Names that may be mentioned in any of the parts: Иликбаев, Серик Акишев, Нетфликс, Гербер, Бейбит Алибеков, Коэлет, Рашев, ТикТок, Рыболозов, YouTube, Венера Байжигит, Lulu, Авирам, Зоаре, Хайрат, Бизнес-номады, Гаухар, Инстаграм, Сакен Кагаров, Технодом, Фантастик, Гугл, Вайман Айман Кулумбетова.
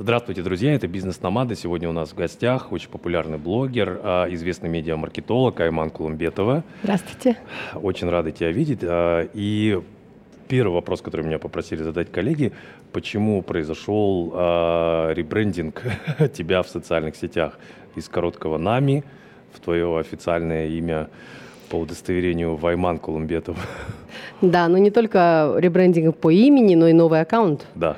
Здравствуйте, друзья, это «Бизнес-номады». Сегодня у нас в гостях очень популярный блогер, известный медиамаркетолог Айман Кулумбетова. Здравствуйте. Очень рада тебя видеть. И первый вопрос, который меня попросили задать коллеги, почему произошел ребрендинг тебя в социальных сетях из короткого «Нами» в твое официальное имя по удостоверению Вайман Кулумбетова? Да, но не только ребрендинг по имени, но и новый аккаунт. Да.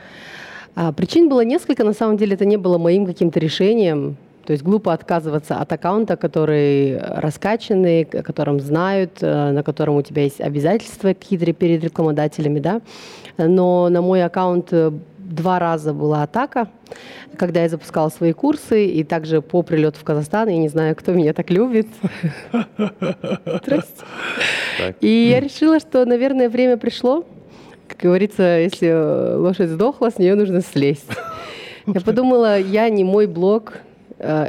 Причин было несколько, на самом деле это не было моим каким-то решением, то есть глупо отказываться от аккаунта, который раскачанный, о котором знают, на котором у тебя есть обязательства какие-то перед рекламодателями, да, но на мой аккаунт 2 раза была атака, когда я запускала свои курсы, и также по прилету в Казахстан, я не знаю, кто меня так любит. И я решила, что, наверное, время пришло. Как говорится, если лошадь сдохла, с нее нужно слезть. Я подумала, я не мой блог,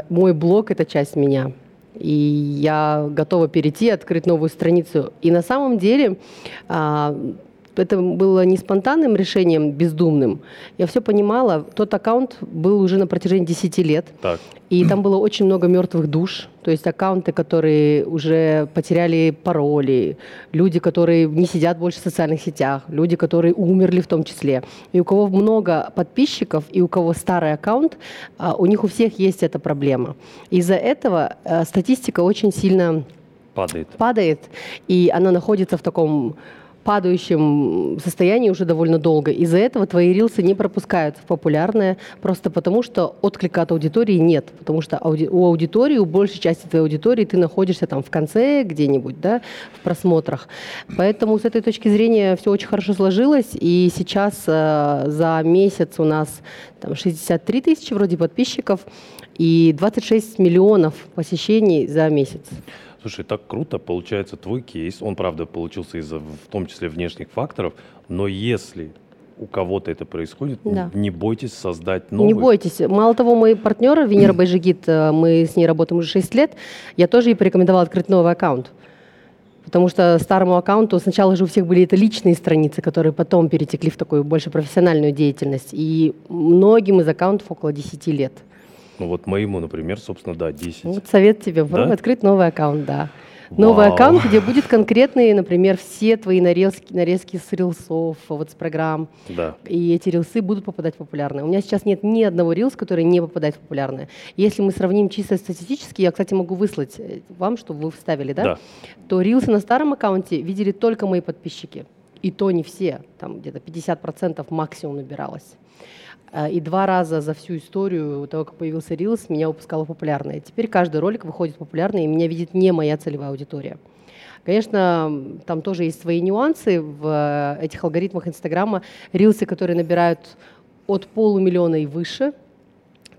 мой блог — это часть меня. И я готова перейти, открыть новую страницу. И на самом деле это было не спонтанным решением, бездумным. Я все понимала. Тот аккаунт был уже на протяжении 10 лет. Так. И там было очень много мертвых душ. То есть аккаунты, которые уже потеряли пароли, люди, которые не сидят больше в социальных сетях, люди, которые умерли в том числе. И у кого много подписчиков, и у кого старый аккаунт, у них у всех есть эта проблема. Из-за этого статистика очень сильно падает. И она находится в таком падающем состоянии уже довольно долго. Из-за этого твои рилсы не пропускаются в популярное, просто потому что отклика от аудитории нет. Потому что у аудитории, у большей части твоей аудитории ты находишься там в конце где-нибудь, да, в просмотрах. Поэтому с этой точки зрения все очень хорошо сложилось. И сейчас за месяц у нас там, 63 тысячи вроде подписчиков и 26 миллионов посещений за месяц. Слушай, так круто, получается, твой кейс, он, правда, получился из-за, в том числе, внешних факторов, но если у кого-то это происходит, да, не бойтесь создать новый. Не бойтесь. Мало того, мои партнеры, Венера Байжигит, мы с ней работаем уже 6 лет, я тоже ей порекомендовала открыть новый аккаунт. Потому что старому аккаунту сначала же у всех были это личные страницы, которые потом перетекли в такую больше профессиональную деятельность. И многим из аккаунтов около 10 лет. Ну вот моему, например, собственно, да, 10. Вот совет тебе, попробуй, да, открыть новый аккаунт, да. Вау. Новый аккаунт, где будет конкретные, например, все твои нарезки с рилсов, вот с программ. Да. И эти рилсы будут попадать в популярные. У меня сейчас нет ни одного рилса, который не попадает в популярные. Если мы сравним чисто статистически, я, кстати, могу выслать вам, чтобы вы вставили, да? Да. То рилсы на старом аккаунте видели только мои подписчики. И то не все, там где-то 50% максимум набиралось. И 2 раза за всю историю того, как появился Reels, меня упускало популярное. Теперь каждый ролик выходит популярный, и меня видит не моя целевая аудитория. Конечно, там тоже есть свои нюансы в этих алгоритмах Инстаграма. Рилсы, которые набирают от полумиллиона и выше,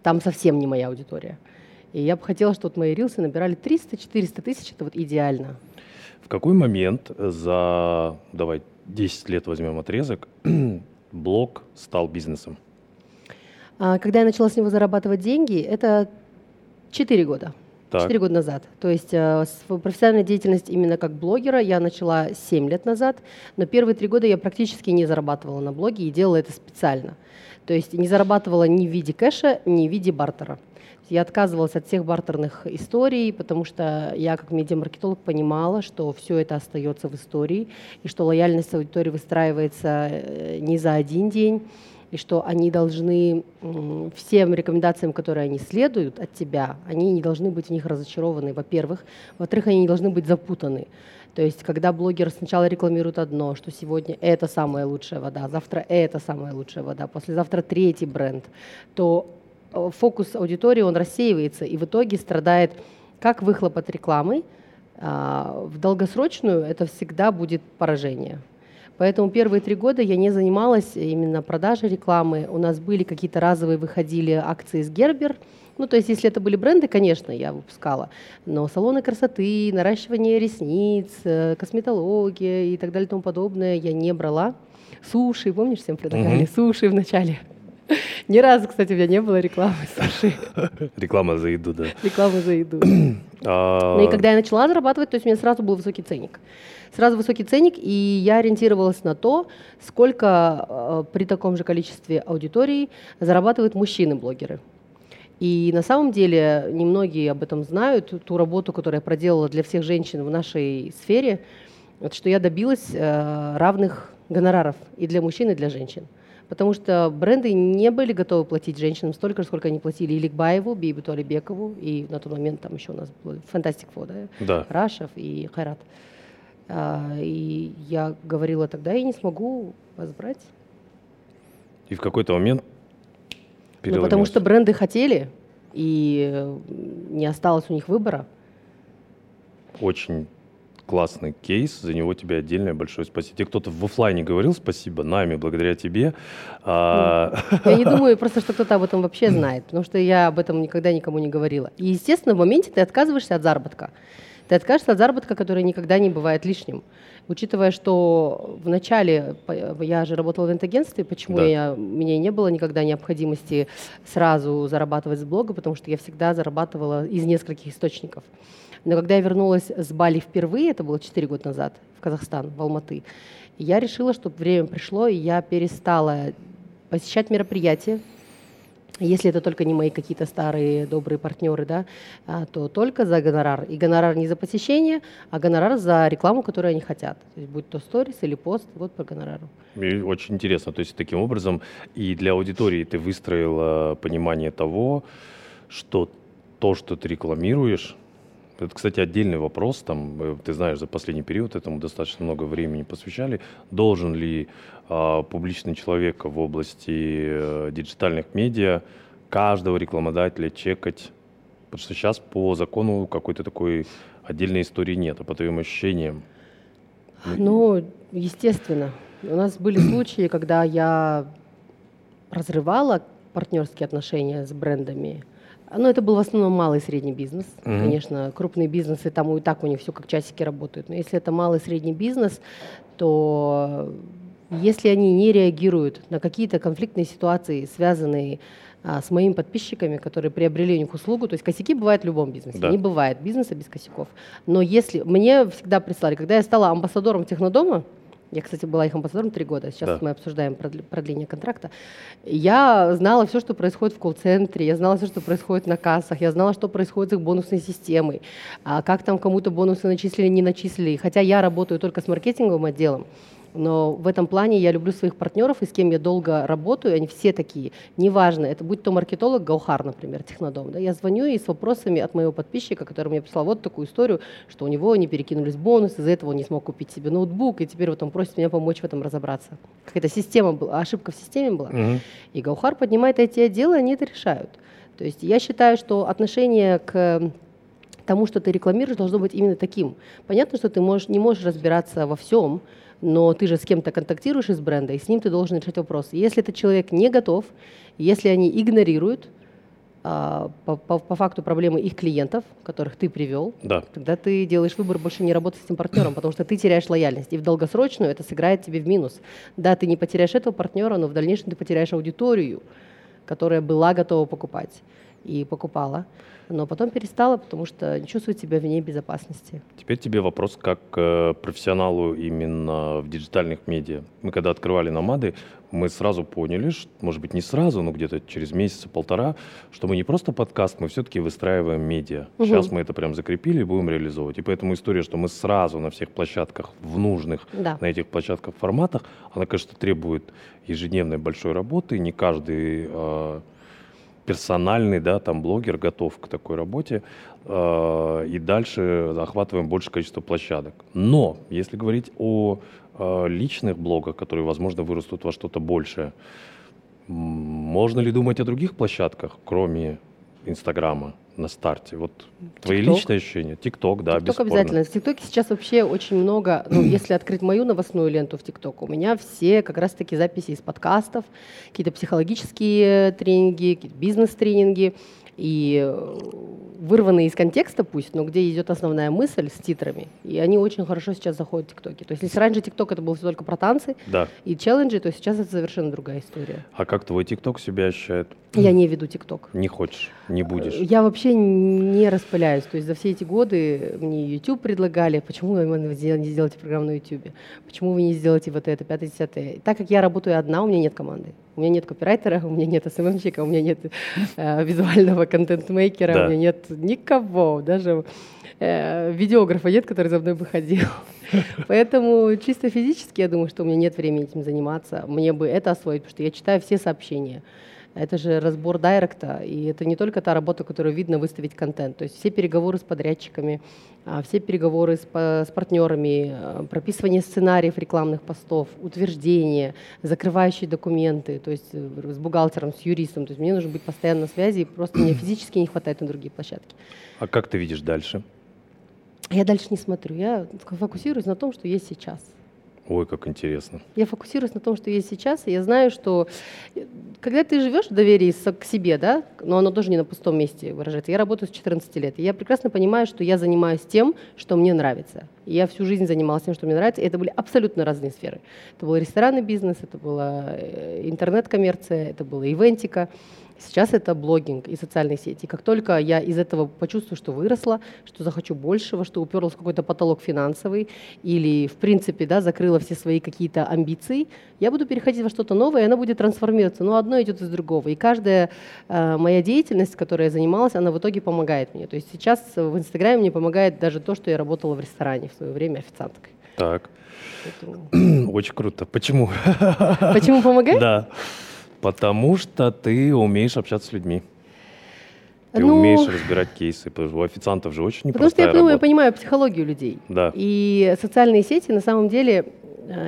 там совсем не моя аудитория. И я бы хотела, чтобы мои рилсы набирали 300-400 тысяч, это вот идеально. В какой момент за, давай, 10 лет возьмем отрезок, блог стал бизнесом? Когда я начала с него зарабатывать деньги, это 4 года. Так. 4 года назад. То есть свою профессиональную деятельность именно как блогера я начала 7 лет назад, но первые 3 года я практически не зарабатывала на блоге и делала это специально. То есть не зарабатывала ни в виде кэша, ни в виде бартера. Я отказывалась от всех бартерных историй, потому что я как медиамаркетолог понимала, что все это остается в истории, и что лояльность аудитории выстраивается не за один день, и что они должны, всем рекомендациям, которые они следуют от тебя, они не должны быть в них разочарованы, во-первых. Во-вторых, они не должны быть запутаны. То есть, когда блогер сначала рекламирует одно, что сегодня это самая лучшая вода, завтра это самая лучшая вода, послезавтра третий бренд, то фокус аудитории, он рассеивается, и в итоге страдает как выхлоп от рекламы, в долгосрочную это всегда будет поражение. Поэтому первые 3 года я не занималась именно продажей рекламы. У нас были какие-то разовые, выходили акции с Гербер. Ну, то есть, если это были бренды, конечно, я выпускала. Но салоны красоты, наращивание ресниц, косметология и так далее и тому подобное я не брала. Суши, помнишь, всем предлагали суши в начале? Ни разу, кстати, у меня не было рекламы, слушай. Реклама за еду, да. Реклама за еду. Ну и когда я начала зарабатывать, то есть у меня сразу был высокий ценник. Сразу высокий ценник, и я ориентировалась на то, сколько при таком же количестве аудиторий зарабатывают мужчины-блогеры. И на самом деле немногие об этом знают, ту работу, которую я проделала для всех женщин в нашей сфере, это что я добилась равных гонораров и для мужчин, и для женщин. Потому что бренды не были готовы платить женщинам столько, сколько они платили Иликбаеву, Бейбиту Алибекову, и на тот момент там еще у нас был Фантастик, да? Рашев и Хайрат. И я говорила тогда, я не смогу возбрать. И в какой-то момент... Ну, потому что бренды хотели, и не осталось у них выбора. Очень классный кейс, за него тебе отдельное большое спасибо. Тебе кто-то в офлайне говорил спасибо нами, благодаря тебе. Я не думаю просто, что кто-то об этом вообще знает, потому что я об этом никогда никому не говорила. И, естественно, в моменте ты отказываешься от заработка. Ты откажешься от заработка, который никогда не бывает лишним. Учитывая, что в начале я же работала в интагентстве, почему да. Мне не было никогда необходимости сразу зарабатывать с блога, потому что я всегда зарабатывала из нескольких источников. Но когда я вернулась с Бали впервые, это было 4 года назад, в Казахстан, в Алматы, я решила, что время пришло, и я перестала посещать мероприятия. Если это только не мои какие-то старые добрые партнеры, да, то только за гонорар. И гонорар не за посещение, а гонорар за рекламу, которую они хотят. То есть будь то сторис или пост, вот по гонорару. И очень интересно. То есть таким образом и для аудитории ты выстроила понимание того, что то, что ты рекламируешь, это, кстати, отдельный вопрос. Там, ты знаешь, за последний период этому достаточно много времени посвящали. Должен ли публичный человек в области диджитальных медиа каждого рекламодателя чекать? Потому что сейчас по закону какой-то такой отдельной истории нет. А по твоим ощущениям? Ну, естественно. У нас были случаи, когда я разрывала партнерские отношения с брендами. Но это был в основном малый и средний бизнес. Mm-hmm. Конечно, крупные бизнесы, там и так у них все как часики работают. Но если это малый и средний бизнес, то если они не реагируют на какие-то конфликтные ситуации, связанные с моими подписчиками, которые приобрели у них услугу, то есть косяки бывают в любом бизнесе, да. Не бывает бизнеса без косяков. Но если мне всегда прислали, когда я стала амбассадором Технодома, я, кстати, была их амбассадором 3 года. Сейчас да. Мы обсуждаем продление контракта. Я знала все, что происходит в колл-центре, я знала все, что происходит на кассах, я знала, что происходит с их бонусной системой, как там кому-то бонусы начислили, не начислили. Хотя я работаю только с маркетинговым отделом, но в этом плане я люблю своих партнеров, и с кем я долго работаю, они все такие. Неважно, это будь то маркетолог Гаухар, например, Технодом. Да, я звоню и с вопросами от моего подписчика, который мне прислал вот такую историю, что у него не перекинулись бонусы, из-за этого он не смог купить себе ноутбук, и теперь вот он просит меня помочь в этом разобраться. Какая-то система была, ошибка в системе была. Угу. И Гаухар поднимает эти отделы, они это решают. То есть я считаю, что отношение к тому, что ты рекламируешь, должно быть именно таким. Понятно, что ты не можешь разбираться во всем, но ты же с кем-то контактируешь из бренда, и с ним ты должен решать вопрос. Если этот человек не готов, если они игнорируют по факту проблемы их клиентов, которых ты привел, да. Тогда ты делаешь выбор больше не работать с этим партнером, потому что ты теряешь лояльность. И в долгосрочную это сыграет тебе в минус. Да, ты не потеряешь этого партнера, но в дальнейшем ты потеряешь аудиторию, которая была готова покупать и покупала, но потом перестала, потому что не чувствует себя в ней безопасности. Теперь тебе вопрос как профессионалу именно в диджитальных медиа. Мы когда открывали «Номады», мы сразу поняли, что, может быть, не сразу, но где-то через месяц-полтора, что мы не просто подкаст, мы все-таки выстраиваем медиа. Угу. Сейчас мы это прям закрепили и будем реализовывать. И поэтому история, что мы сразу на всех площадках, в нужных, да. На этих площадках, форматах, она, конечно, требует ежедневной большой работы. Не каждый... персональный, да, там блогер готов к такой работе, и дальше охватываем большее количество площадок. Но если говорить о личных блогах, которые, возможно, вырастут во что-то большее, можно ли думать о других площадках, кроме Инстаграма на старте? Вот твои личные ощущения? ТикТок, да, бесспорно. ТикТок обязательно. В ТикТоке сейчас вообще очень много, ну, если открыть мою новостную ленту в ТикТок, у меня все как раз-таки записи из подкастов, какие-то психологические тренинги, какие-то бизнес-тренинги. И вырванные из контекста пусть, но где идет основная мысль с титрами. И они очень хорошо сейчас заходят в ТикТоке. То есть если раньше ТикТок это было все только про танцы и челленджи, то сейчас это совершенно другая история. А как твой ТикТок себя ощущает? Я не веду ТикТок. Не хочешь, не будешь. Я вообще не распыляюсь. То есть за все эти годы мне YouTube предлагали, почему вы не сделаете программу на YouTube, почему вы не сделаете вот это, 5-10. Так как я работаю одна, у меня нет команды. У меня нет копирайтера, у меня нет СММщика, у меня нет визуального контент-мейкера, у меня нет никого, даже видеографа нет, который за мной бы ходил. Поэтому чисто физически я думаю, что у меня нет времени этим заниматься. Мне бы это освоить, потому что я читаю все сообщения. Это же разбор дайректа, и это не только та работа, которую видно выставить контент. То есть все переговоры с подрядчиками, все переговоры с партнерами, прописывание сценариев рекламных постов, утверждение, закрывающие документы, то есть с бухгалтером, с юристом. То есть мне нужно быть постоянно на связи, и просто мне физически не хватает на другие площадки. А как ты видишь дальше? Я дальше не смотрю, я фокусируюсь на том, что есть сейчас. Ой, как интересно. Я фокусируюсь на том, что есть сейчас, и я знаю, что когда ты живешь в доверии к себе, да, но оно тоже не на пустом месте выражается. Я работаю с 14 лет, и я прекрасно понимаю, что я занимаюсь тем, что мне нравится. И я всю жизнь занималась тем, что мне нравится, и это были абсолютно разные сферы. Это был ресторанный бизнес, это была интернет-коммерция, это была ивентика. Сейчас это блогинг и социальные сети. И как только я из этого почувствую, что выросла, что захочу большего, что уперлась в какой-то потолок финансовый или, в принципе, да, закрыла все свои какие-то амбиции, я буду переходить во что-то новое, и она будет трансформироваться. Но одно идет из другого. И каждая моя деятельность, которой я занималась, она в итоге помогает мне. То есть сейчас в Инстаграме мне помогает даже то, что я работала в ресторане в свое время официанткой. Так. Поэтому... Очень круто. Почему? Почему помогает? Да. Потому что ты умеешь общаться с людьми. Ты умеешь разбирать кейсы. У официантов же очень непростая работа. Потому что я понимаю психологию людей. Да. И социальные сети на самом деле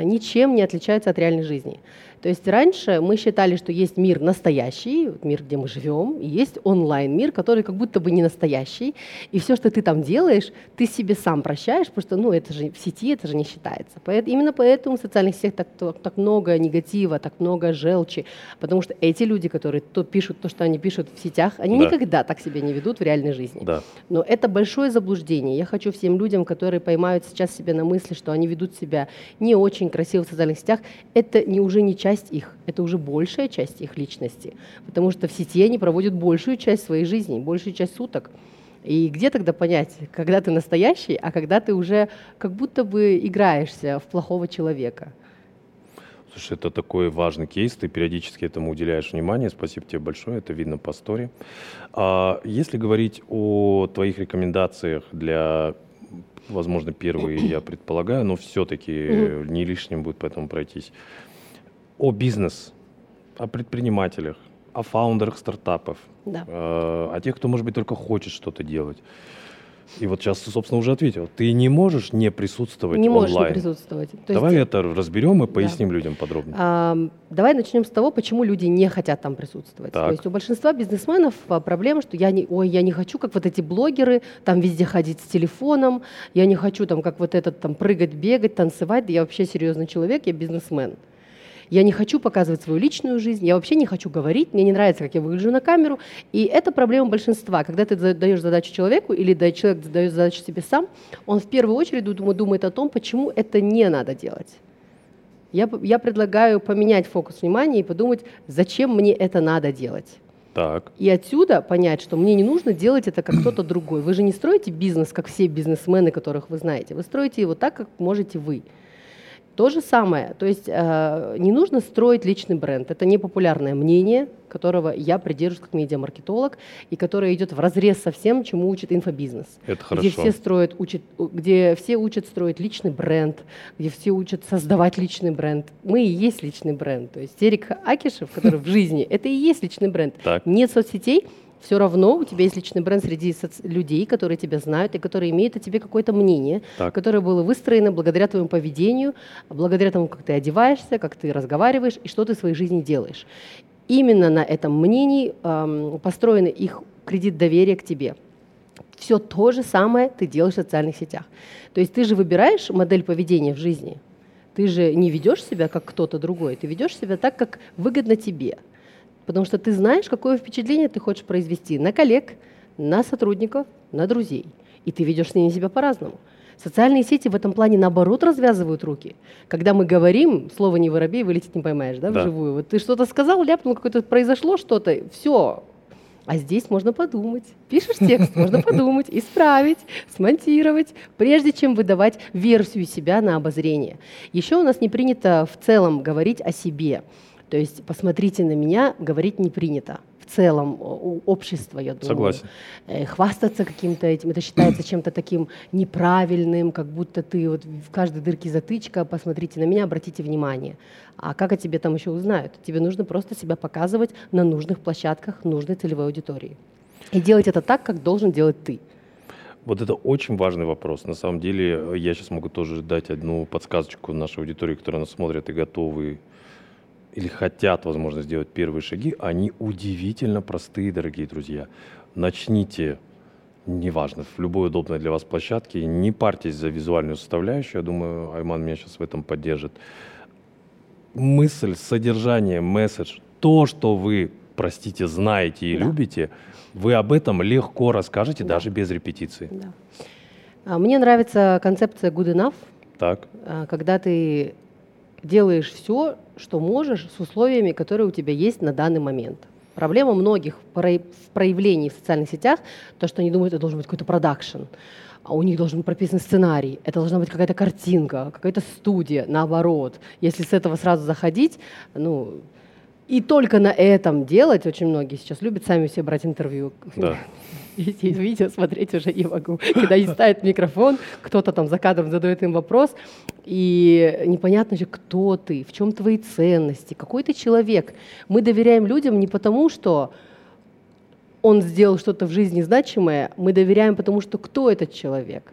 ничем не отличаются от реальной жизни. То есть раньше мы считали, что есть мир настоящий, мир, где мы живем, и есть онлайн-мир, который как будто бы не настоящий. И все, что ты там делаешь, ты себе сам прощаешь, потому что это же в сети, это же не считается. Именно поэтому в социальных сетях так много негатива, так много желчи, потому что эти люди, которые пишут то, что они пишут в сетях, они никогда так себя не ведут в реальной жизни. Да. Но это большое заблуждение. Я хочу всем людям, которые поймают сейчас себя на мысли, что они ведут себя не очень красиво в социальных сетях, это уже не часть их. Это уже большая часть их личности, потому что в сети они проводят большую часть своей жизни, большую часть суток. И где тогда понять, когда ты настоящий, а когда ты уже как будто бы играешься в плохого человека? Слушай, это такой важный кейс, ты периодически этому уделяешь внимание, спасибо тебе большое, это видно по стори. Если говорить о твоих рекомендациях для... Возможно, первые, я предполагаю, но все-таки не лишним будет поэтому пройтись. О бизнес, о предпринимателях, о фаундерах стартапов, о тех, кто, может быть, только хочет что-то делать. И вот сейчас ты, собственно, уже ответил. Ты не можешь не присутствовать онлайн. Не можешь не присутствовать. Давай это разберем и поясним людям подробно. Давай начнем с того, почему люди не хотят там присутствовать. Так. То есть у большинства бизнесменов проблема, что я не хочу, как вот эти блогеры, там везде ходить с телефоном, я не хочу, там, как вот этот, там, прыгать, бегать, танцевать. Я вообще серьезный человек, я бизнесмен. Я не хочу показывать свою личную жизнь, я вообще не хочу говорить, мне не нравится, как я выгляжу на камеру. И это проблема большинства. Когда ты даешь задачу человеку или человек дает задачу себе сам, он в первую очередь думает о том, почему это не надо делать. Я предлагаю поменять фокус внимания и подумать, зачем мне это надо делать. Так. И отсюда понять, что мне не нужно делать это как кто-то другой. Вы же не строите бизнес, как все бизнесмены, которых вы знаете. Вы строите его так, как можете вы. То же самое, то есть не нужно строить личный бренд. Это не популярное мнение, которого я придерживаюсь как медиамаркетолог, и которое идет вразрез со всем, чему учит инфобизнес. Это хорошо. Где все учат строить личный бренд, где все учат создавать личный бренд. Мы и есть личный бренд. То есть Серик Акишев, который в жизни, это и есть личный бренд. Так. Нет соцсетей. Все равно у тебя есть личный бренд среди людей, которые тебя знают и которые имеют о тебе какое-то мнение, которое было выстроено благодаря твоему поведению, благодаря тому, как ты одеваешься, как ты разговариваешь и что ты в своей жизни делаешь. Именно на этом мнении построен их кредит доверия к тебе. Все то же самое ты делаешь в социальных сетях. То есть ты же выбираешь модель поведения в жизни. Ты же не ведешь себя как кто-то другой, ты ведешь себя так, как выгодно тебе. Потому что ты знаешь, какое впечатление ты хочешь произвести на коллег, на сотрудников, на друзей. И ты ведешь с ними себя по-разному. Социальные сети в этом плане, наоборот, развязывают руки. Когда мы говорим, слово «не воробей» вылететь не поймаешь, да, вживую. Вот ты что-то сказал, ляпнул, какое-то произошло что-то, все. А здесь можно подумать. Пишешь текст, можно подумать, исправить, смонтировать, прежде чем выдавать версию себя на обозрение. Еще у нас не принято в целом говорить о себе. То есть «посмотрите на меня» говорить не принято. В целом у общества, я думаю. Согласен. Хвастаться каким-то этим, это считается чем-то таким неправильным, как будто ты вот в каждой дырке затычка, посмотрите на меня, обратите внимание. А как о тебе там еще узнают? Тебе нужно просто себя показывать на нужных площадках, нужной целевой аудитории. И делать это так, как должен делать ты. Вот это очень важный вопрос. На самом деле, я сейчас могу тоже дать одну подсказочку нашей аудитории, которая нас смотрит и готовы или хотят, возможно, сделать первые шаги, они удивительно простые, дорогие друзья. Начните, неважно, в любой удобной для вас площадке, не парьтесь за визуальную составляющую, я думаю, Айман меня сейчас в этом поддержит. Мысль, содержание, месседж, то, что вы, простите, знаете и любите, вы об этом легко расскажете, даже без репетиции. Да. Мне нравится концепция good enough, так. Когда ты делаешь все, что можешь, с условиями, которые у тебя есть на данный момент. Проблема многих в проявлении в социальных сетях, то, что они думают, это должен быть какой-то продакшн, а у них должен быть прописан сценарий, это должна быть какая-то картинка, какая-то студия, наоборот. Если с этого сразу заходить, ну, и только на этом делать, очень многие сейчас любят сами все брать интервью. Да. Видео смотреть уже не могу. Когда они ставят микрофон, кто-то там за кадром задает им вопрос, и непонятно же, кто ты, в чем твои ценности, какой ты человек. Мы доверяем людям не потому, что он сделал что-то в жизни значимое, мы доверяем потому, что кто этот человек,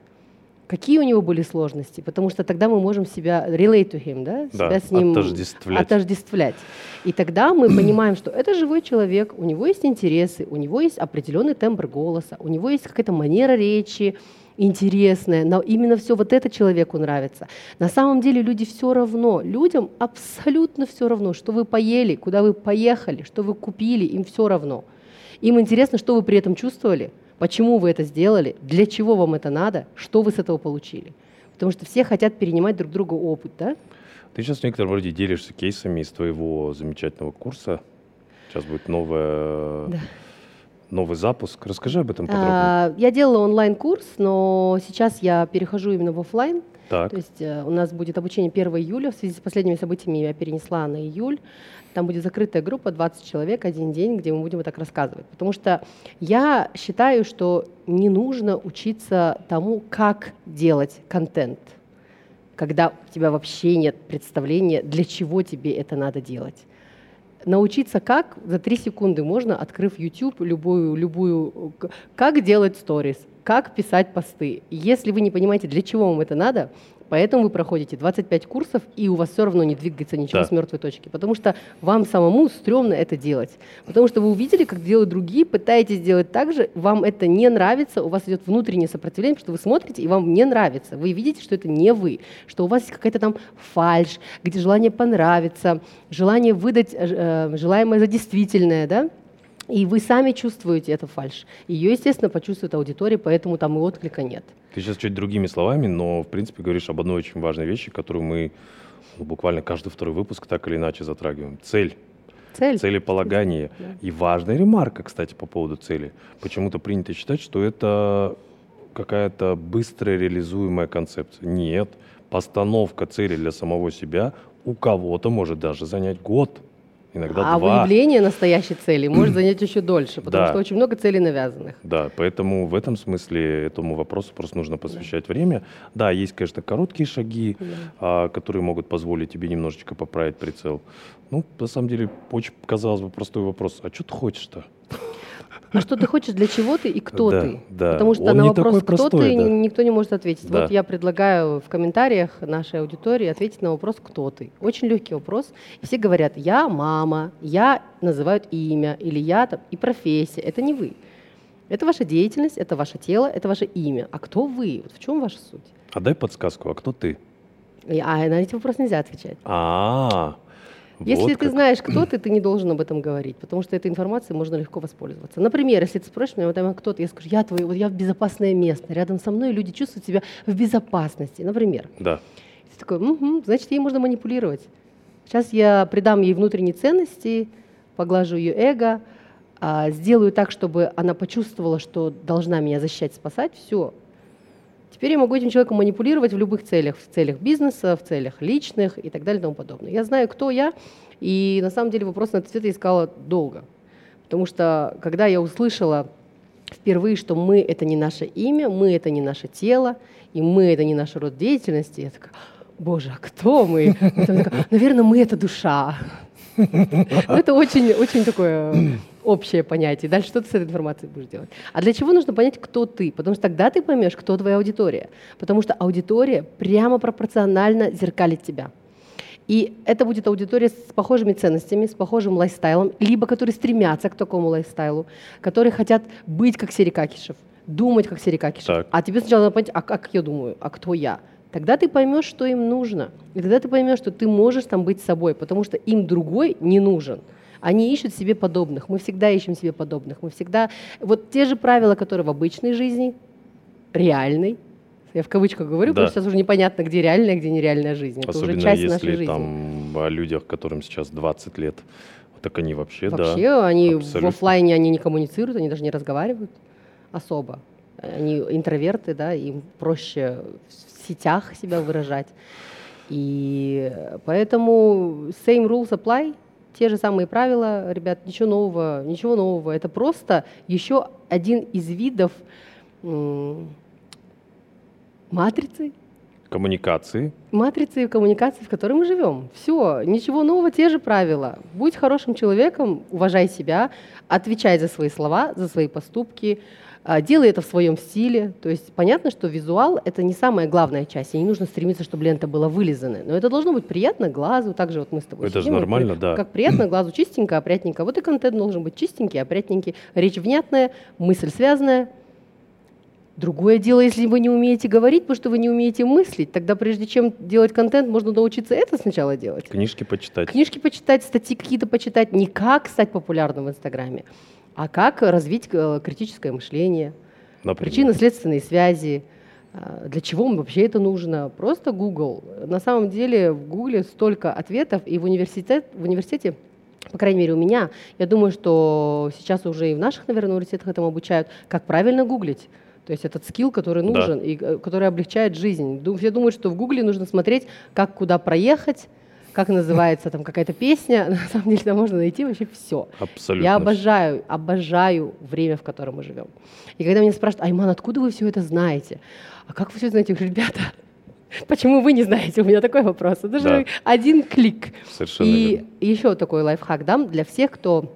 какие у него были сложности, потому что тогда мы можем себя relate to him, да? Себя с ним отождествлять. И тогда мы понимаем, что это живой человек, у него есть интересы, у него есть определенный тембр голоса, у него есть какая-то манера речи интересная, но именно все вот это человеку нравится. На самом деле люди все равно, людям абсолютно все равно, что вы поели, куда вы поехали, что вы купили, им все равно. Им интересно, что вы при этом чувствовали, почему вы это сделали, для чего вам это надо, что вы с этого получили. Потому что все хотят перенимать друг друга опыт, да? Ты сейчас в некотором роде делишься кейсами из твоего замечательного курса. Сейчас будет новый запуск. Расскажи об этом подробнее. Я делала онлайн-курс, но сейчас я перехожу именно в офлайн. Так. То есть у нас будет обучение 1 июля. В связи с последними событиями я перенесла на июль. Там будет закрытая группа, 20 человек, один день, где мы будем вот так рассказывать. Потому что я считаю, что не нужно учиться тому, как делать контент, когда у тебя вообще нет представления, для чего тебе это надо делать. Научиться как за 3 секунды можно, открыв YouTube, любую как делать сторис, как писать посты. Если вы не понимаете, для чего вам это надо, поэтому вы проходите 25 курсов, и у вас все равно не двигается ничего с мертвой точки, потому что вам самому стрёмно это делать. Потому что вы увидели, как делают другие, пытаетесь делать так же, вам это не нравится, у вас идет внутреннее сопротивление, потому что вы смотрите, и вам не нравится. Вы видите, что это не вы, что у вас есть какая-то там фальшь, где желание понравиться, желание выдать желаемое за действительное, да? И вы сами чувствуете эту фальшь. Ее, естественно, почувствует аудитория, поэтому там и отклика нет. Ты сейчас чуть другими словами, но, в принципе, говоришь об одной очень важной вещи, которую мы буквально каждый второй выпуск так или иначе затрагиваем. Цель. Целеполагание. Да. И важная ремарка, кстати, по поводу цели. Почему-то принято считать, что это какая-то быстро реализуемая концепция. Нет. Постановка цели для самого себя у кого-то может даже занять год. Иногда 2. Выявление настоящей цели может занять еще дольше, потому что очень много целей навязанных. Да, поэтому в этом смысле этому вопросу просто нужно посвящать время. Да, есть, конечно, короткие шаги, которые могут позволить тебе немножечко поправить прицел. Ну, на самом деле, очень, казалось бы, простой вопрос. А что ты хочешь-то? А что ты хочешь, для чего ты и кто ты? Да. Потому что на вопрос, кто ты, никто не может ответить. Да. Вот я предлагаю в комментариях нашей аудитории ответить на вопрос, кто ты. Очень легкий вопрос. Все говорят, я мама, я называют имя, или я там, и профессия. Это не вы. Это ваша деятельность, это ваше тело, это ваше имя. А кто вы? Вот в чем ваша суть? А дай подсказку, а кто ты? А на эти вопросы нельзя отвечать. Если ты знаешь, кто ты, ты не должен об этом говорить, потому что этой информацией можно легко воспользоваться. Например, если ты спросишь меня, вот кто-то, я скажу, я в безопасное место, рядом со мной люди чувствуют себя в безопасности, например. Да. И ты такой, значит, ей можно манипулировать. Сейчас я придам ей внутренние ценности, поглажу ее эго, сделаю так, чтобы она почувствовала, что должна меня защищать, спасать, все. Теперь я могу этим человеком манипулировать в любых целях, в целях бизнеса, в целях личных и так далее и тому подобное. Я знаю, кто я, и на самом деле вопрос на этот ответ я искала долго. Потому что когда я услышала впервые, что мы — это не наше имя, мы — это не наше тело, и мы — это не наш род деятельности, я такая, боже, а кто мы? Наверное, мы — это душа. Это очень такое общее понятие. Дальше что ты с этой информацией будешь делать? А для чего нужно понять, кто ты? Потому что тогда ты поймешь, кто твоя аудитория. Потому что аудитория прямо пропорционально зеркалит тебя. И это будет аудитория с похожими ценностями, с похожим лайфстайлом, либо которые стремятся к такому лайфстайлу, которые хотят быть как Серик Акишев, думать как Серик Акишев. Так. А тебе сначала надо понять, а как я думаю, а кто я? Тогда ты поймешь, что им нужно. И тогда ты поймешь, что ты можешь там быть собой, потому что им другой не нужен. Они ищут себе подобных. Мы всегда ищем себе подобных. Мы всегда... Вот те же правила, которые в обычной жизни, реальной, я в кавычках говорю, да, потому что сейчас уже непонятно, где реальная, где нереальная жизнь. Особенно это уже часть нашей жизни. Особенно если там о людях, которым сейчас 20 лет, так они вообще да, они абсолютно. В офлайне они не коммуницируют, они даже не разговаривают особо. Они интроверты, да, им проще в сетях себя выражать. И поэтому same rules apply, те же самые правила, ребят, ничего нового. Это просто еще один из видов матрицы. Коммуникации. Матрицы и коммуникации, в которой мы живем. Все, ничего нового, те же правила. Будь хорошим человеком, уважай себя, отвечай за свои слова, за свои поступки, делай это в своем стиле. То есть понятно, что визуал — это не самая главная часть, и не нужно стремиться, чтобы лента была вылизанная. Но это должно быть приятно глазу, так же вот мы с тобой сидим. Это же нормально, да. Как приятно глазу, чистенько, опрятненько. Вот и контент должен быть чистенький, опрятненький, речь внятная, мысль связанная. Другое дело, если вы не умеете говорить, потому что вы не умеете мыслить, тогда прежде чем делать контент, можно научиться это сначала делать. Книжки почитать, статьи какие-то почитать. Не как стать популярным в Инстаграме, а как развить критическое мышление, причинно-следственные связи, для чего вообще это нужно. Просто Google. На самом деле в Гугле столько ответов, и в университете, по крайней мере у меня, я думаю, что сейчас уже и в наших, наверное, университетах этому обучают, как правильно гуглить. То есть этот скилл, который нужен, да, и который облегчает жизнь. Все думают, что в Гугле нужно смотреть, как куда проехать, как называется там какая-то песня. На самом деле там можно найти вообще все. Абсолютно. Я обожаю время, в котором мы живем. И когда меня спрашивают, Айман, откуда вы все это знаете? А как вы все знаете? Я говорю, ребята, почему вы не знаете? У меня такой вопрос. Это же один клик. Совершенно верно. И еще такой лайфхак дам для всех, кто...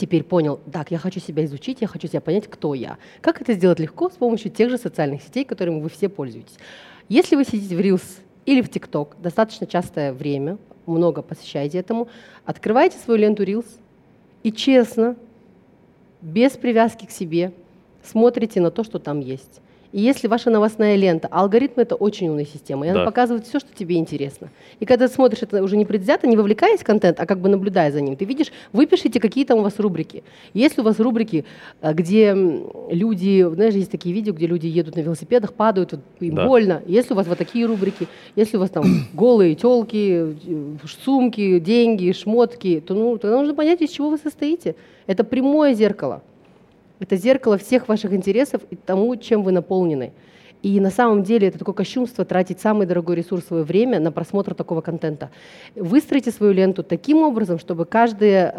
Теперь понял, так, я хочу себя изучить, я хочу себя понять, кто я. Как это сделать легко? С помощью тех же социальных сетей, которыми вы все пользуетесь. Если вы сидите в Reels или в TikTok достаточно частое время, много посвящаете этому, открываете свою ленту Reels и честно, без привязки к себе, смотрите на то, что там есть. И если ваша новостная лента, алгоритм — это очень умная система, и она показывает все, что тебе интересно. И когда ты смотришь это уже не предвзято, не вовлекаясь в контент, а как бы наблюдая за ним, ты видишь, выпишите, какие там у вас рубрики. Если у вас рубрики, где люди, знаешь, есть такие видео, где люди едут на велосипедах, падают, им больно. Если у вас вот такие рубрики, если у вас там голые тёлки, сумки, деньги, шмотки, то тогда нужно понять, из чего вы состоите. Это прямое зеркало. Это зеркало всех ваших интересов и тому, чем вы наполнены. И на самом деле это такое кощунство тратить самый дорогой ресурс, свое время, на просмотр такого контента. Выстроите свою ленту таким образом, чтобы каждый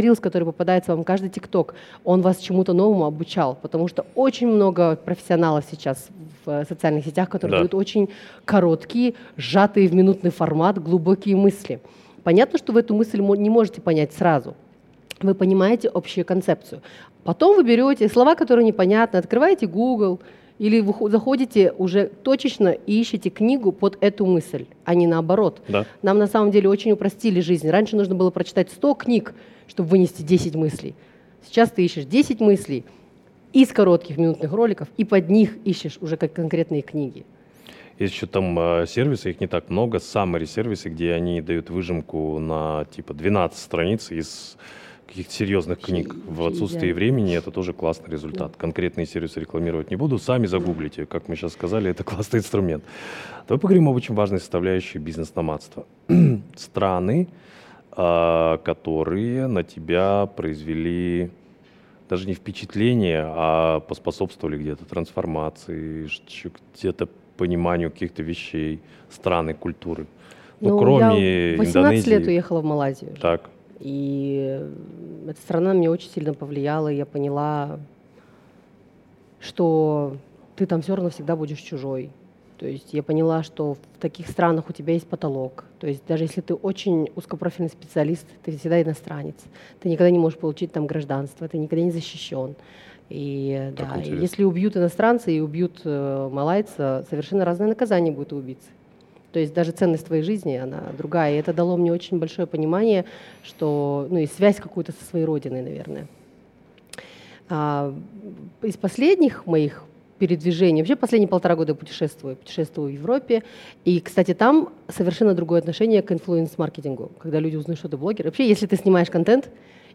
рилс, который попадается вам, каждый TikTok, он вас чему-то новому обучал. Потому что очень много профессионалов сейчас в социальных сетях, которые дают очень короткие, сжатые в минутный формат, глубокие мысли. Понятно, что вы эту мысль не можете понять сразу. Вы понимаете общую концепцию. Потом вы берете слова, которые непонятны, открываете Google или вы заходите уже точечно и ищете книгу под эту мысль, а не наоборот. Да. Нам на самом деле очень упростили жизнь. Раньше нужно было прочитать 100 книг, чтобы вынести 10 мыслей. Сейчас ты ищешь 10 мыслей из коротких минутных роликов и под них ищешь уже как конкретные книги. Есть еще там сервисы, их не так много, summary-сервисы, где они дают выжимку на типа 12 страниц из каких-то серьезных книг в отсутствии времени. Это тоже классный результат. Конкретные сервисы рекламировать не буду, сами загуглите. Как мы сейчас сказали, это классный инструмент. Давай поговорим об очень важной составляющей бизнес-номадства. Страны, которые на тебя произвели даже не впечатление, а поспособствовали где-то трансформации, где-то пониманию каких-то вещей, страны, культуры. Ну, кроме Индонезии. Я 18 лет уехала в Малайзию. Так. И эта страна на меня очень сильно повлияла, и я поняла, что ты там все равно всегда будешь чужой. То есть я поняла, что в таких странах у тебя есть потолок. То есть даже если ты очень узкопрофильный специалист, ты всегда иностранец. Ты никогда не можешь получить там гражданство, ты никогда не защищен. И да, если убьют иностранца и убьют малайца, совершенно разное наказание будет у убийцы. То есть даже ценность твоей жизни, она другая. И это дало мне очень большое понимание, что, ну и связь какую-то со своей родиной, наверное. Из последних моих передвижений, вообще последние 1,5 года я путешествую в Европе. И, кстати, там совершенно другое отношение к инфлюенс-маркетингу, когда люди узнают, что ты блогер. Вообще, если ты снимаешь контент,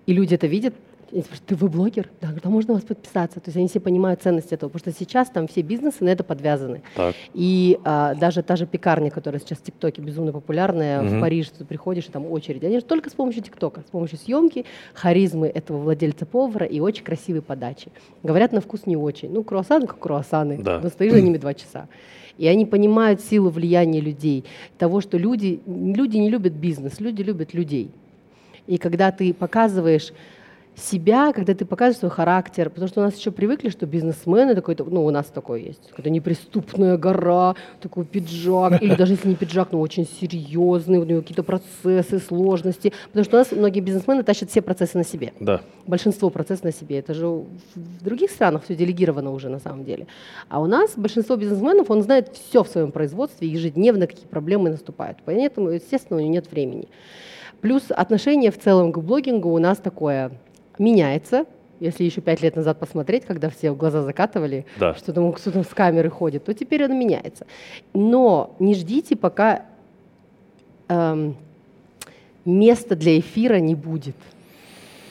и люди это видят, они спрашивают, ты вы блогер? Да, говорю, а можно у вас подписаться? То есть они все понимают ценность этого, потому что сейчас там все бизнесы на это подвязаны. Так. И даже та же пекарня, которая сейчас в ТикТоке безумно популярная, в Париж ты приходишь, и там очередь. Они же только с помощью ТикТока, с помощью съемки, харизмы этого владельца повара и очень красивой подачи. Говорят, на вкус не очень. Ну, круассаны как круассаны, да. Но стоишь за ними 2 часа. И они понимают силу влияния людей, того, что люди не любят бизнес, люди любят людей. И когда ты показываешь себя, когда ты показываешь свой характер, потому что у нас еще привыкли, что бизнесмены такой-то, ну, у нас такое есть, какая-то неприступная гора, такой пиджак, или даже если не пиджак, но очень серьезный, у него какие-то процессы, сложности, потому что у нас многие бизнесмены тащат все процессы на себе. Да. Большинство процессов на себе, это же в других странах все делегировано уже на самом деле. А у нас большинство бизнесменов, он знает все в своем производстве, ежедневно какие проблемы наступают, поэтому, естественно, у него нет времени. Плюс отношение в целом к блогингу у нас такое меняется, если еще 5 лет назад посмотреть, когда все в глаза закатывали, да, что там кто-то с камеры ходит, то теперь оно меняется. Но не ждите, пока места для эфира не будет.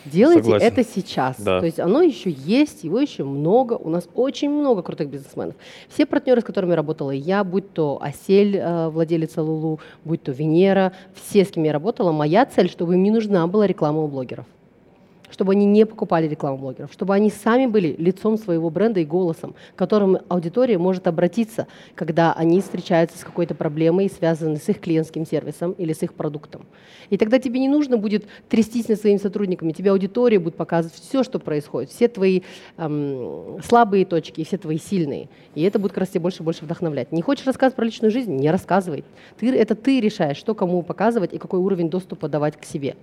Делайте это сейчас. Да. То есть оно еще есть, его еще много. У нас очень много крутых бизнесменов. Все партнеры, с которыми работала я, будь то Асель, владелица Lulu, будь то Венера, все, с кем я работала, моя цель, чтобы им не нужна была реклама у блогеров, чтобы они не покупали рекламу блогеров, чтобы они сами были лицом своего бренда и голосом, к которому аудитория может обратиться, когда они встречаются с какой-то проблемой, связанной с их клиентским сервисом или с их продуктом. И тогда тебе не нужно будет трястись над своими сотрудниками, тебе аудитория будет показывать все, что происходит, все твои слабые точки, все твои сильные. И это будет как раз тебя больше и больше вдохновлять. Не хочешь рассказывать про личную жизнь? Не рассказывай. Это ты решаешь, что кому показывать и какой уровень доступа давать к себе.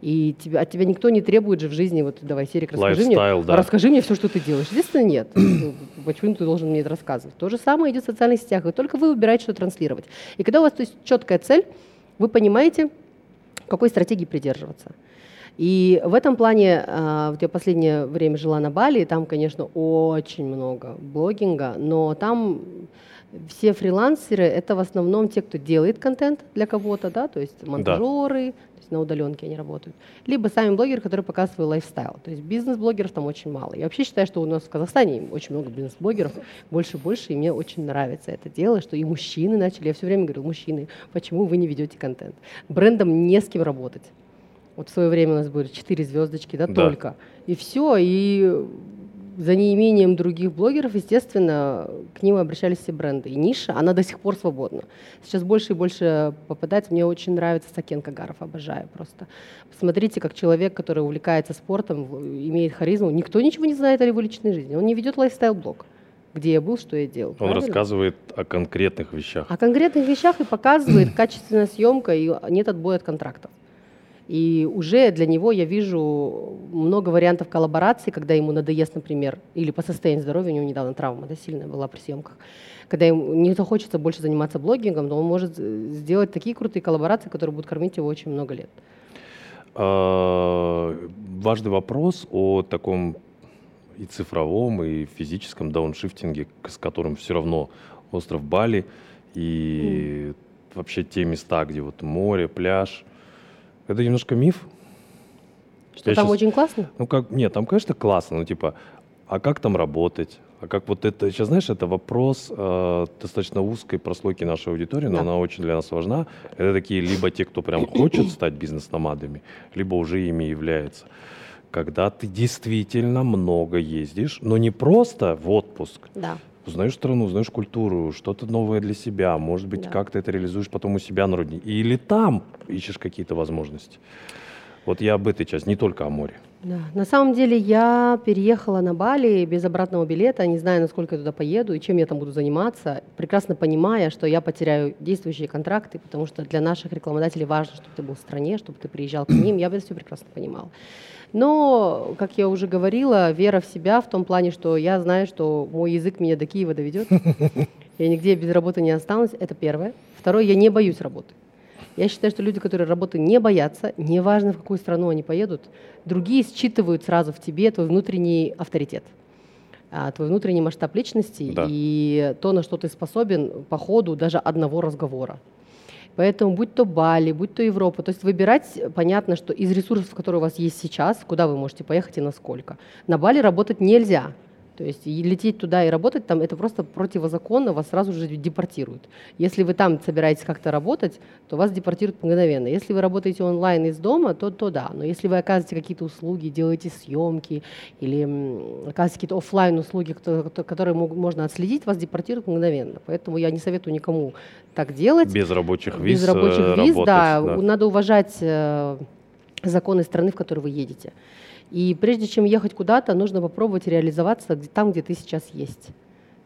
И от тебя никто не требует же в жизни, вот давай, Серик, расскажи мне все, что ты делаешь. Естественно, нет. Почему ты должен мне это рассказывать? То же самое идет в социальных сетях, и только вы выбираете, что транслировать. И когда у вас, то есть, четкая цель, вы понимаете, какой стратегии придерживаться. И в этом плане, вот я последнее время жила на Бали, и там, конечно, очень много блогинга, но там все фрилансеры — это в основном те, кто делает контент для кого-то, да, то есть монтажеры, на удаленке они работают, либо сами блогеры, которые показывают свой лайфстайл. То есть бизнес-блогеров там очень мало. Я вообще считаю, что у нас в Казахстане очень много бизнес-блогеров, больше и больше, и мне очень нравится это дело, что и мужчины начали. Я все время говорю, мужчины, почему вы не ведете контент? Брендам не с кем работать. Вот в свое время у нас были 4 звездочки, да, только. И все, и за неимением других блогеров, естественно, к ним обращались все бренды. И ниша, она до сих пор свободна. Сейчас больше и больше попадается. Мне очень нравится Сакен Кагаров, обожаю просто. Посмотрите, как человек, который увлекается спортом, имеет харизму, никто ничего не знает о его личной жизни. Он не ведет лайфстайл-блог, где я был, что я делал. Он рассказывает о конкретных вещах. О конкретных вещах и показывает качественная съемка, и нет отбоя от контрактов. И уже для него я вижу много вариантов коллаборации, когда ему надоест, например, или по состоянию здоровья, у него недавно травма, да, сильная была при съемках, когда ему не захочется больше заниматься блогингом, но он может сделать такие крутые коллаборации, которые будут кормить его очень много лет. Важный вопрос о таком и цифровом, и физическом дауншифтинге, с которым все равно остров Бали и вообще те места, где вот море, пляж. Это немножко миф. Что я там сейчас... очень классно? Ну как, нет, там, конечно, классно, но типа, а как там работать? А как вот это, сейчас, знаешь, это вопрос достаточно узкой прослойки нашей аудитории, но она очень для нас важна. Это такие либо те, кто прям хочет стать бизнес-номадами, либо уже ими является. Когда ты действительно много ездишь, но не просто в отпуск. Да. Узнаешь страну, узнаешь культуру, что-то новое для себя. Может быть, как ты это реализуешь потом у себя на родине. Или там ищешь какие-то возможности. Вот я об этой части, не только о море. Да. На самом деле я переехала на Бали без обратного билета, не знаю, насколько я туда поеду и чем я там буду заниматься, прекрасно понимая, что я потеряю действующие контракты, потому что для наших рекламодателей важно, чтобы ты был в стране, чтобы ты приезжал к ним, я бы это все прекрасно понимала. Но, как я уже говорила, вера в себя в том плане, что я знаю, что мой язык меня до Киева доведет, я нигде без работы не останусь, это первое. Второе, я не боюсь работы. Я считаю, что люди, которые работы не боятся, неважно, в какую страну они поедут, другие считывают сразу в тебе твой внутренний авторитет, твой внутренний масштаб личности и то, на что ты способен по ходу даже одного разговора. Поэтому будь то Бали, будь то Европа, то есть выбирать, понятно, что из ресурсов, которые у вас есть сейчас, куда вы можете поехать и насколько. На Бали работать нельзя. То есть лететь туда и работать там, это просто противозаконно, вас сразу же депортируют. Если вы там собираетесь как-то работать, то вас депортируют мгновенно. Если вы работаете онлайн из дома, то да. Но если вы оказываете какие-то услуги, делаете съемки или оказываете какие-то офлайн-услуги, которые можно отследить, вас депортируют мгновенно. Поэтому я не советую никому так делать. Без рабочих виз. Без рабочих виз, работать, да. Надо уважать законы страны, в которую вы едете. И прежде чем ехать куда-то, нужно попробовать реализоваться там, где ты сейчас есть.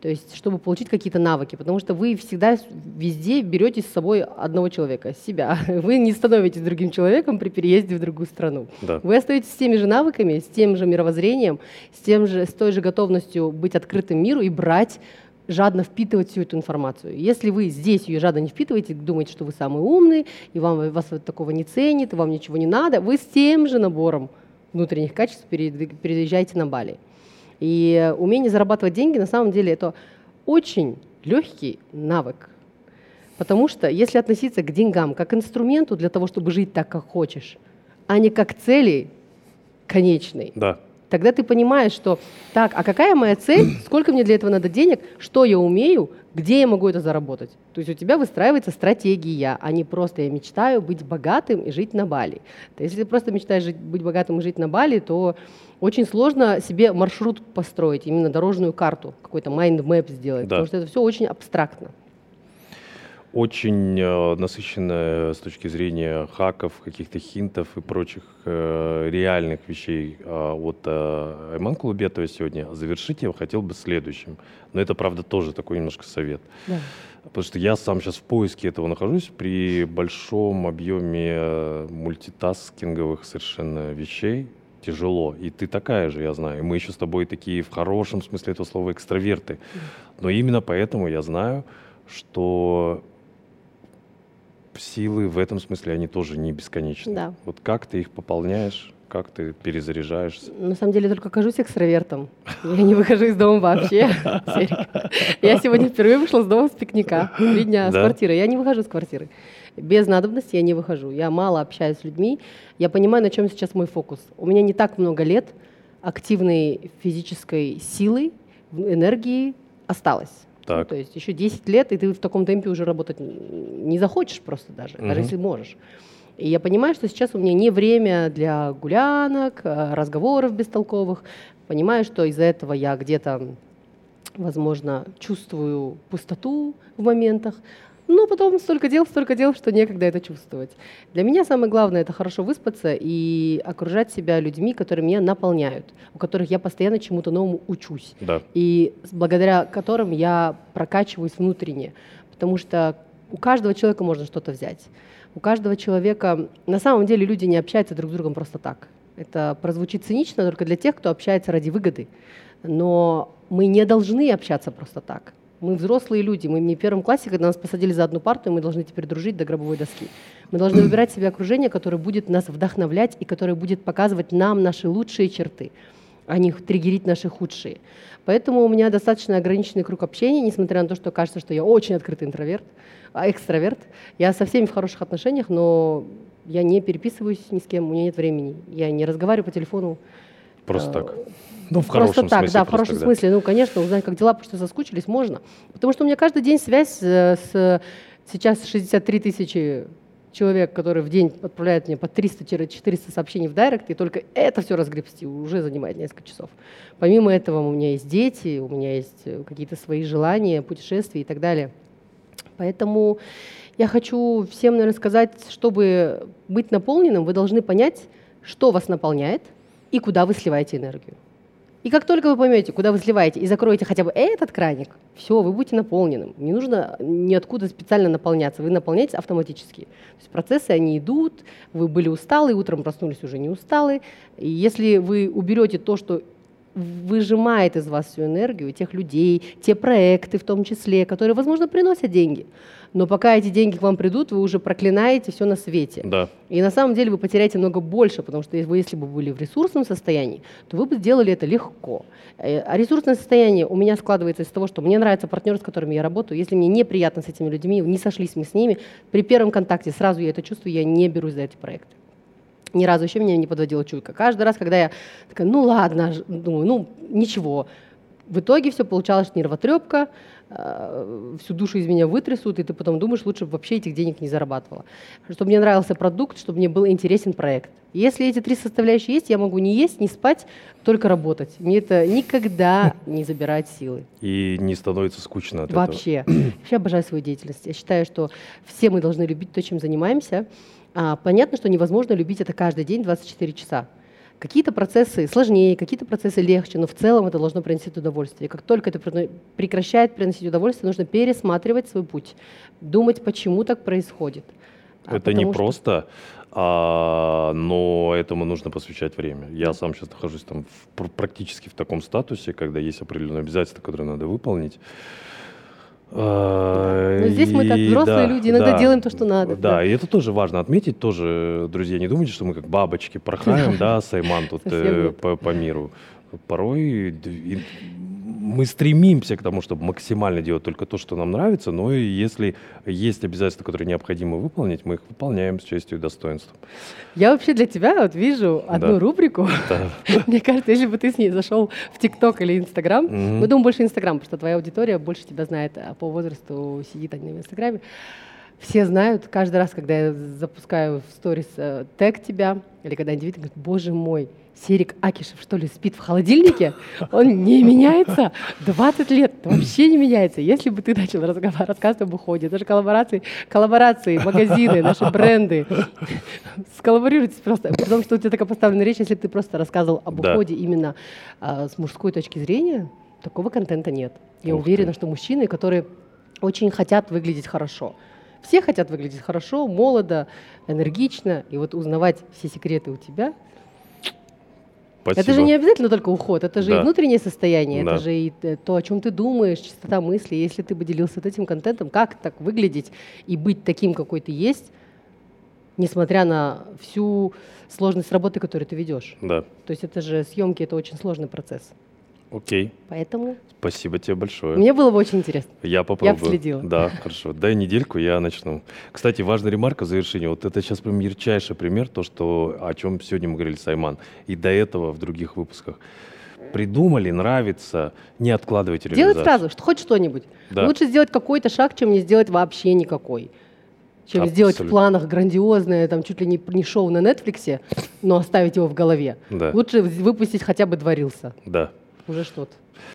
То есть, чтобы получить какие-то навыки. Потому что вы всегда везде берете с собой одного человека, себя. Вы не становитесь другим человеком при переезде в другую страну. Да. Вы остаетесь с теми же навыками, с тем же мировоззрением, с той же готовностью быть открытым миру и брать, жадно впитывать всю эту информацию. Если вы здесь ее жадно не впитываете, думаете, что вы самый умный, и вас такого не ценит, и вам ничего не надо, вы с тем же набором внутренних качеств переезжайте на Бали. И умение зарабатывать деньги, на самом деле, это очень легкий навык. Потому что если относиться к деньгам как инструменту для того, чтобы жить так, как хочешь, а не как цели конечной, тогда ты понимаешь, что так, а какая моя цель, сколько мне для этого надо денег, что я умею, где я могу это заработать. То есть у тебя выстраивается стратегия, а не просто я мечтаю быть богатым и жить на Бали. Если ты просто мечтаешь быть богатым и жить на Бали, то очень сложно себе маршрут построить, именно дорожную карту, какой-то mind map сделать, потому что это все очень абстрактно. Очень насыщенная с точки зрения хаков, каких-то хинтов и прочих реальных вещей от Айман Кулумбетовой сегодня. Завершить я хотел бы следующим. Но это, правда, тоже такой немножко совет. Да. Потому что я сам сейчас в поиске этого нахожусь при большом объеме мультитаскинговых совершенно вещей. Тяжело. И ты такая же, я знаю. И мы еще с тобой такие в хорошем смысле этого слова экстраверты. Но именно поэтому я знаю, что... силы в этом смысле, они тоже не бесконечны. Да. Вот как ты их пополняешь, как ты перезаряжаешься? На самом деле, я только кажусь экстравертом. Я не выхожу из дома вообще. Я сегодня впервые вышла с дома с пикника. 3 дня с квартиры. Я не выхожу с квартиры. Без надобности я не выхожу. Я мало общаюсь с людьми. Я понимаю, на чем сейчас мой фокус. У меня не так много лет активной физической силы, энергии осталось. Ну, то есть еще 10 лет, и ты в таком темпе уже работать не захочешь просто даже если можешь. И я понимаю, что сейчас у меня не время для гулянок, разговоров бестолковых. Понимаю, что из-за этого я где-то, возможно, чувствую пустоту в моментах. Но потом столько дел, что некогда это чувствовать. Для меня самое главное – это хорошо выспаться и окружать себя людьми, которые меня наполняют, у которых я постоянно чему-то новому учусь, и благодаря которым я прокачиваюсь внутренне, потому что у каждого человека можно что-то взять. У каждого человека… На самом деле люди не общаются друг с другом просто так. Это прозвучит цинично только для тех, кто общается ради выгоды. Но мы не должны общаться просто так. Мы взрослые люди, мы не в первом классе, когда нас посадили за одну парту, и мы должны теперь дружить до гробовой доски. Мы должны выбирать себе окружение, которое будет нас вдохновлять и которое будет показывать нам наши лучшие черты. а не триггерить наши худшие. Поэтому у меня достаточно ограниченный круг общения, несмотря на то, что кажется, что я очень открытый интроверт, экстраверт. Я со всеми в хороших отношениях, но я не переписываюсь ни с кем, у меня нет времени. Я не разговариваю по телефону. Просто так? Ну, в хорошем смысле. Да, в хорошем смысле. Ну, конечно, узнать, как дела, потому что соскучились, можно. Потому что у меня каждый день связь с сейчас 63 тысячи человек, который в день отправляет мне по 300-400 сообщений в директ, и только это все разгребсти уже занимает несколько часов. Помимо этого у меня есть дети, у меня есть какие-то свои желания, путешествия и так далее. Поэтому я хочу всем, наверное, сказать, чтобы быть наполненным, вы должны понять, что вас наполняет и куда вы сливаете энергию. И как только вы поймете, куда вы сливаете, и закроете хотя бы этот краник, все, вы будете наполненным. Не нужно ниоткуда специально наполняться, вы наполняетесь автоматически. То есть процессы, они идут, вы были усталы, утром проснулись уже не усталы. И если вы уберете то, что выжимает из вас всю энергию, тех людей, те проекты в том числе, которые, возможно, приносят деньги, но пока эти деньги к вам придут, вы уже проклинаете все на свете. Да. И на самом деле вы потеряете много больше, потому что если бы вы были в ресурсном состоянии, то вы бы сделали это легко. А ресурсное состояние у меня складывается из того, что мне нравятся партнеры, с которыми я работаю. Если мне неприятно с этими людьми, не сошлись мы с ними, при первом контакте сразу я это чувствую, я не берусь за эти проекты. Ни разу еще меня не подводила чуйка. Каждый раз, когда я такая, ну ладно, думаю, ну ничего. В итоге все получалось нервотрепка, всю душу из меня вытрясут, и ты потом думаешь, лучше бы вообще этих денег не зарабатывала. Чтобы мне нравился продукт, чтобы мне был интересен проект. Если эти три составляющие есть, я могу не есть, не спать, только работать. Мне это никогда не забирает силы. И не становится скучно от вообще. Этого. Вообще обожаю свою деятельность. Я считаю, что все мы должны любить то, чем занимаемся. Понятно, что невозможно любить это каждый день 24 часа. Какие-то процессы сложнее, какие-то процессы легче, но в целом это должно приносить удовольствие. Как только это прекращает приносить удовольствие, нужно пересматривать свой путь, думать, почему так происходит. Это не просто, но этому нужно посвящать время. Я сам сейчас нахожусь там практически в таком статусе, когда есть определенные обязательства, которые надо выполнить. Но здесь мы, как взрослые люди, иногда делаем то, что надо. Да, и это тоже важно отметить. Тоже, друзья, не думайте, что мы как бабочки порхаем, да, Сайман тут по миру. Порой мы стремимся к тому, чтобы максимально делать только то, что нам нравится, но и если есть обязательства, которые необходимо выполнить, мы их выполняем с честью и достоинством. Я вообще для тебя вот вижу одну рубрику. Да. Мне кажется, если бы ты с ней зашел в ТикТок или Инстаграм, ну, думаю, больше Инстаграм, потому что твоя аудитория больше тебя знает, а по возрасту сидит они в Инстаграме. Все знают, каждый раз, когда я запускаю в сторис тег тебя, или когда индивид говорит, боже мой, Серик Акишев, что ли, спит в холодильнике? Он не меняется. 20 лет вообще не меняется. Если бы ты начал рассказывать об уходе, даже коллаборации, магазины, наши бренды, сколлаборируйтесь просто. Потому что у тебя такая поставлена речь, если бы ты просто рассказывал об уходе именно с мужской точки зрения, такого контента нет. Я уверена, что мужчины, которые очень хотят выглядеть хорошо, все хотят выглядеть хорошо, молодо, энергично, и вот узнавать все секреты у тебя. Спасибо. Это же не обязательно только уход, это же и внутреннее состояние, это же и то, о чем ты думаешь, чистота мысли. Если ты бы делился вот этим контентом, как так выглядеть и быть таким, какой ты есть, несмотря на всю сложность работы, которую ты ведешь. Да. То есть это же съемки, это очень сложный процесс. Окей. Поэтому. Спасибо тебе большое. Мне было бы очень интересно. Я попробую. Я следила. Да, хорошо. Дай недельку, я начну. Кстати, важная ремарка в завершении. Вот это сейчас прям ярчайший пример, то, что, о чем сегодня мы говорили с Айман. И до этого в других выпусках. Придумали, нравится, не откладывайте реализацию. Делать сразу, хоть что-нибудь. Да. Лучше сделать какой-то шаг, чем не сделать вообще никакой. Чем сделать в планах грандиозное, там чуть ли не шоу на Нетфликсе, но оставить его в голове. Да. Лучше выпустить хотя бы «Дворился». Да. Уже что-то.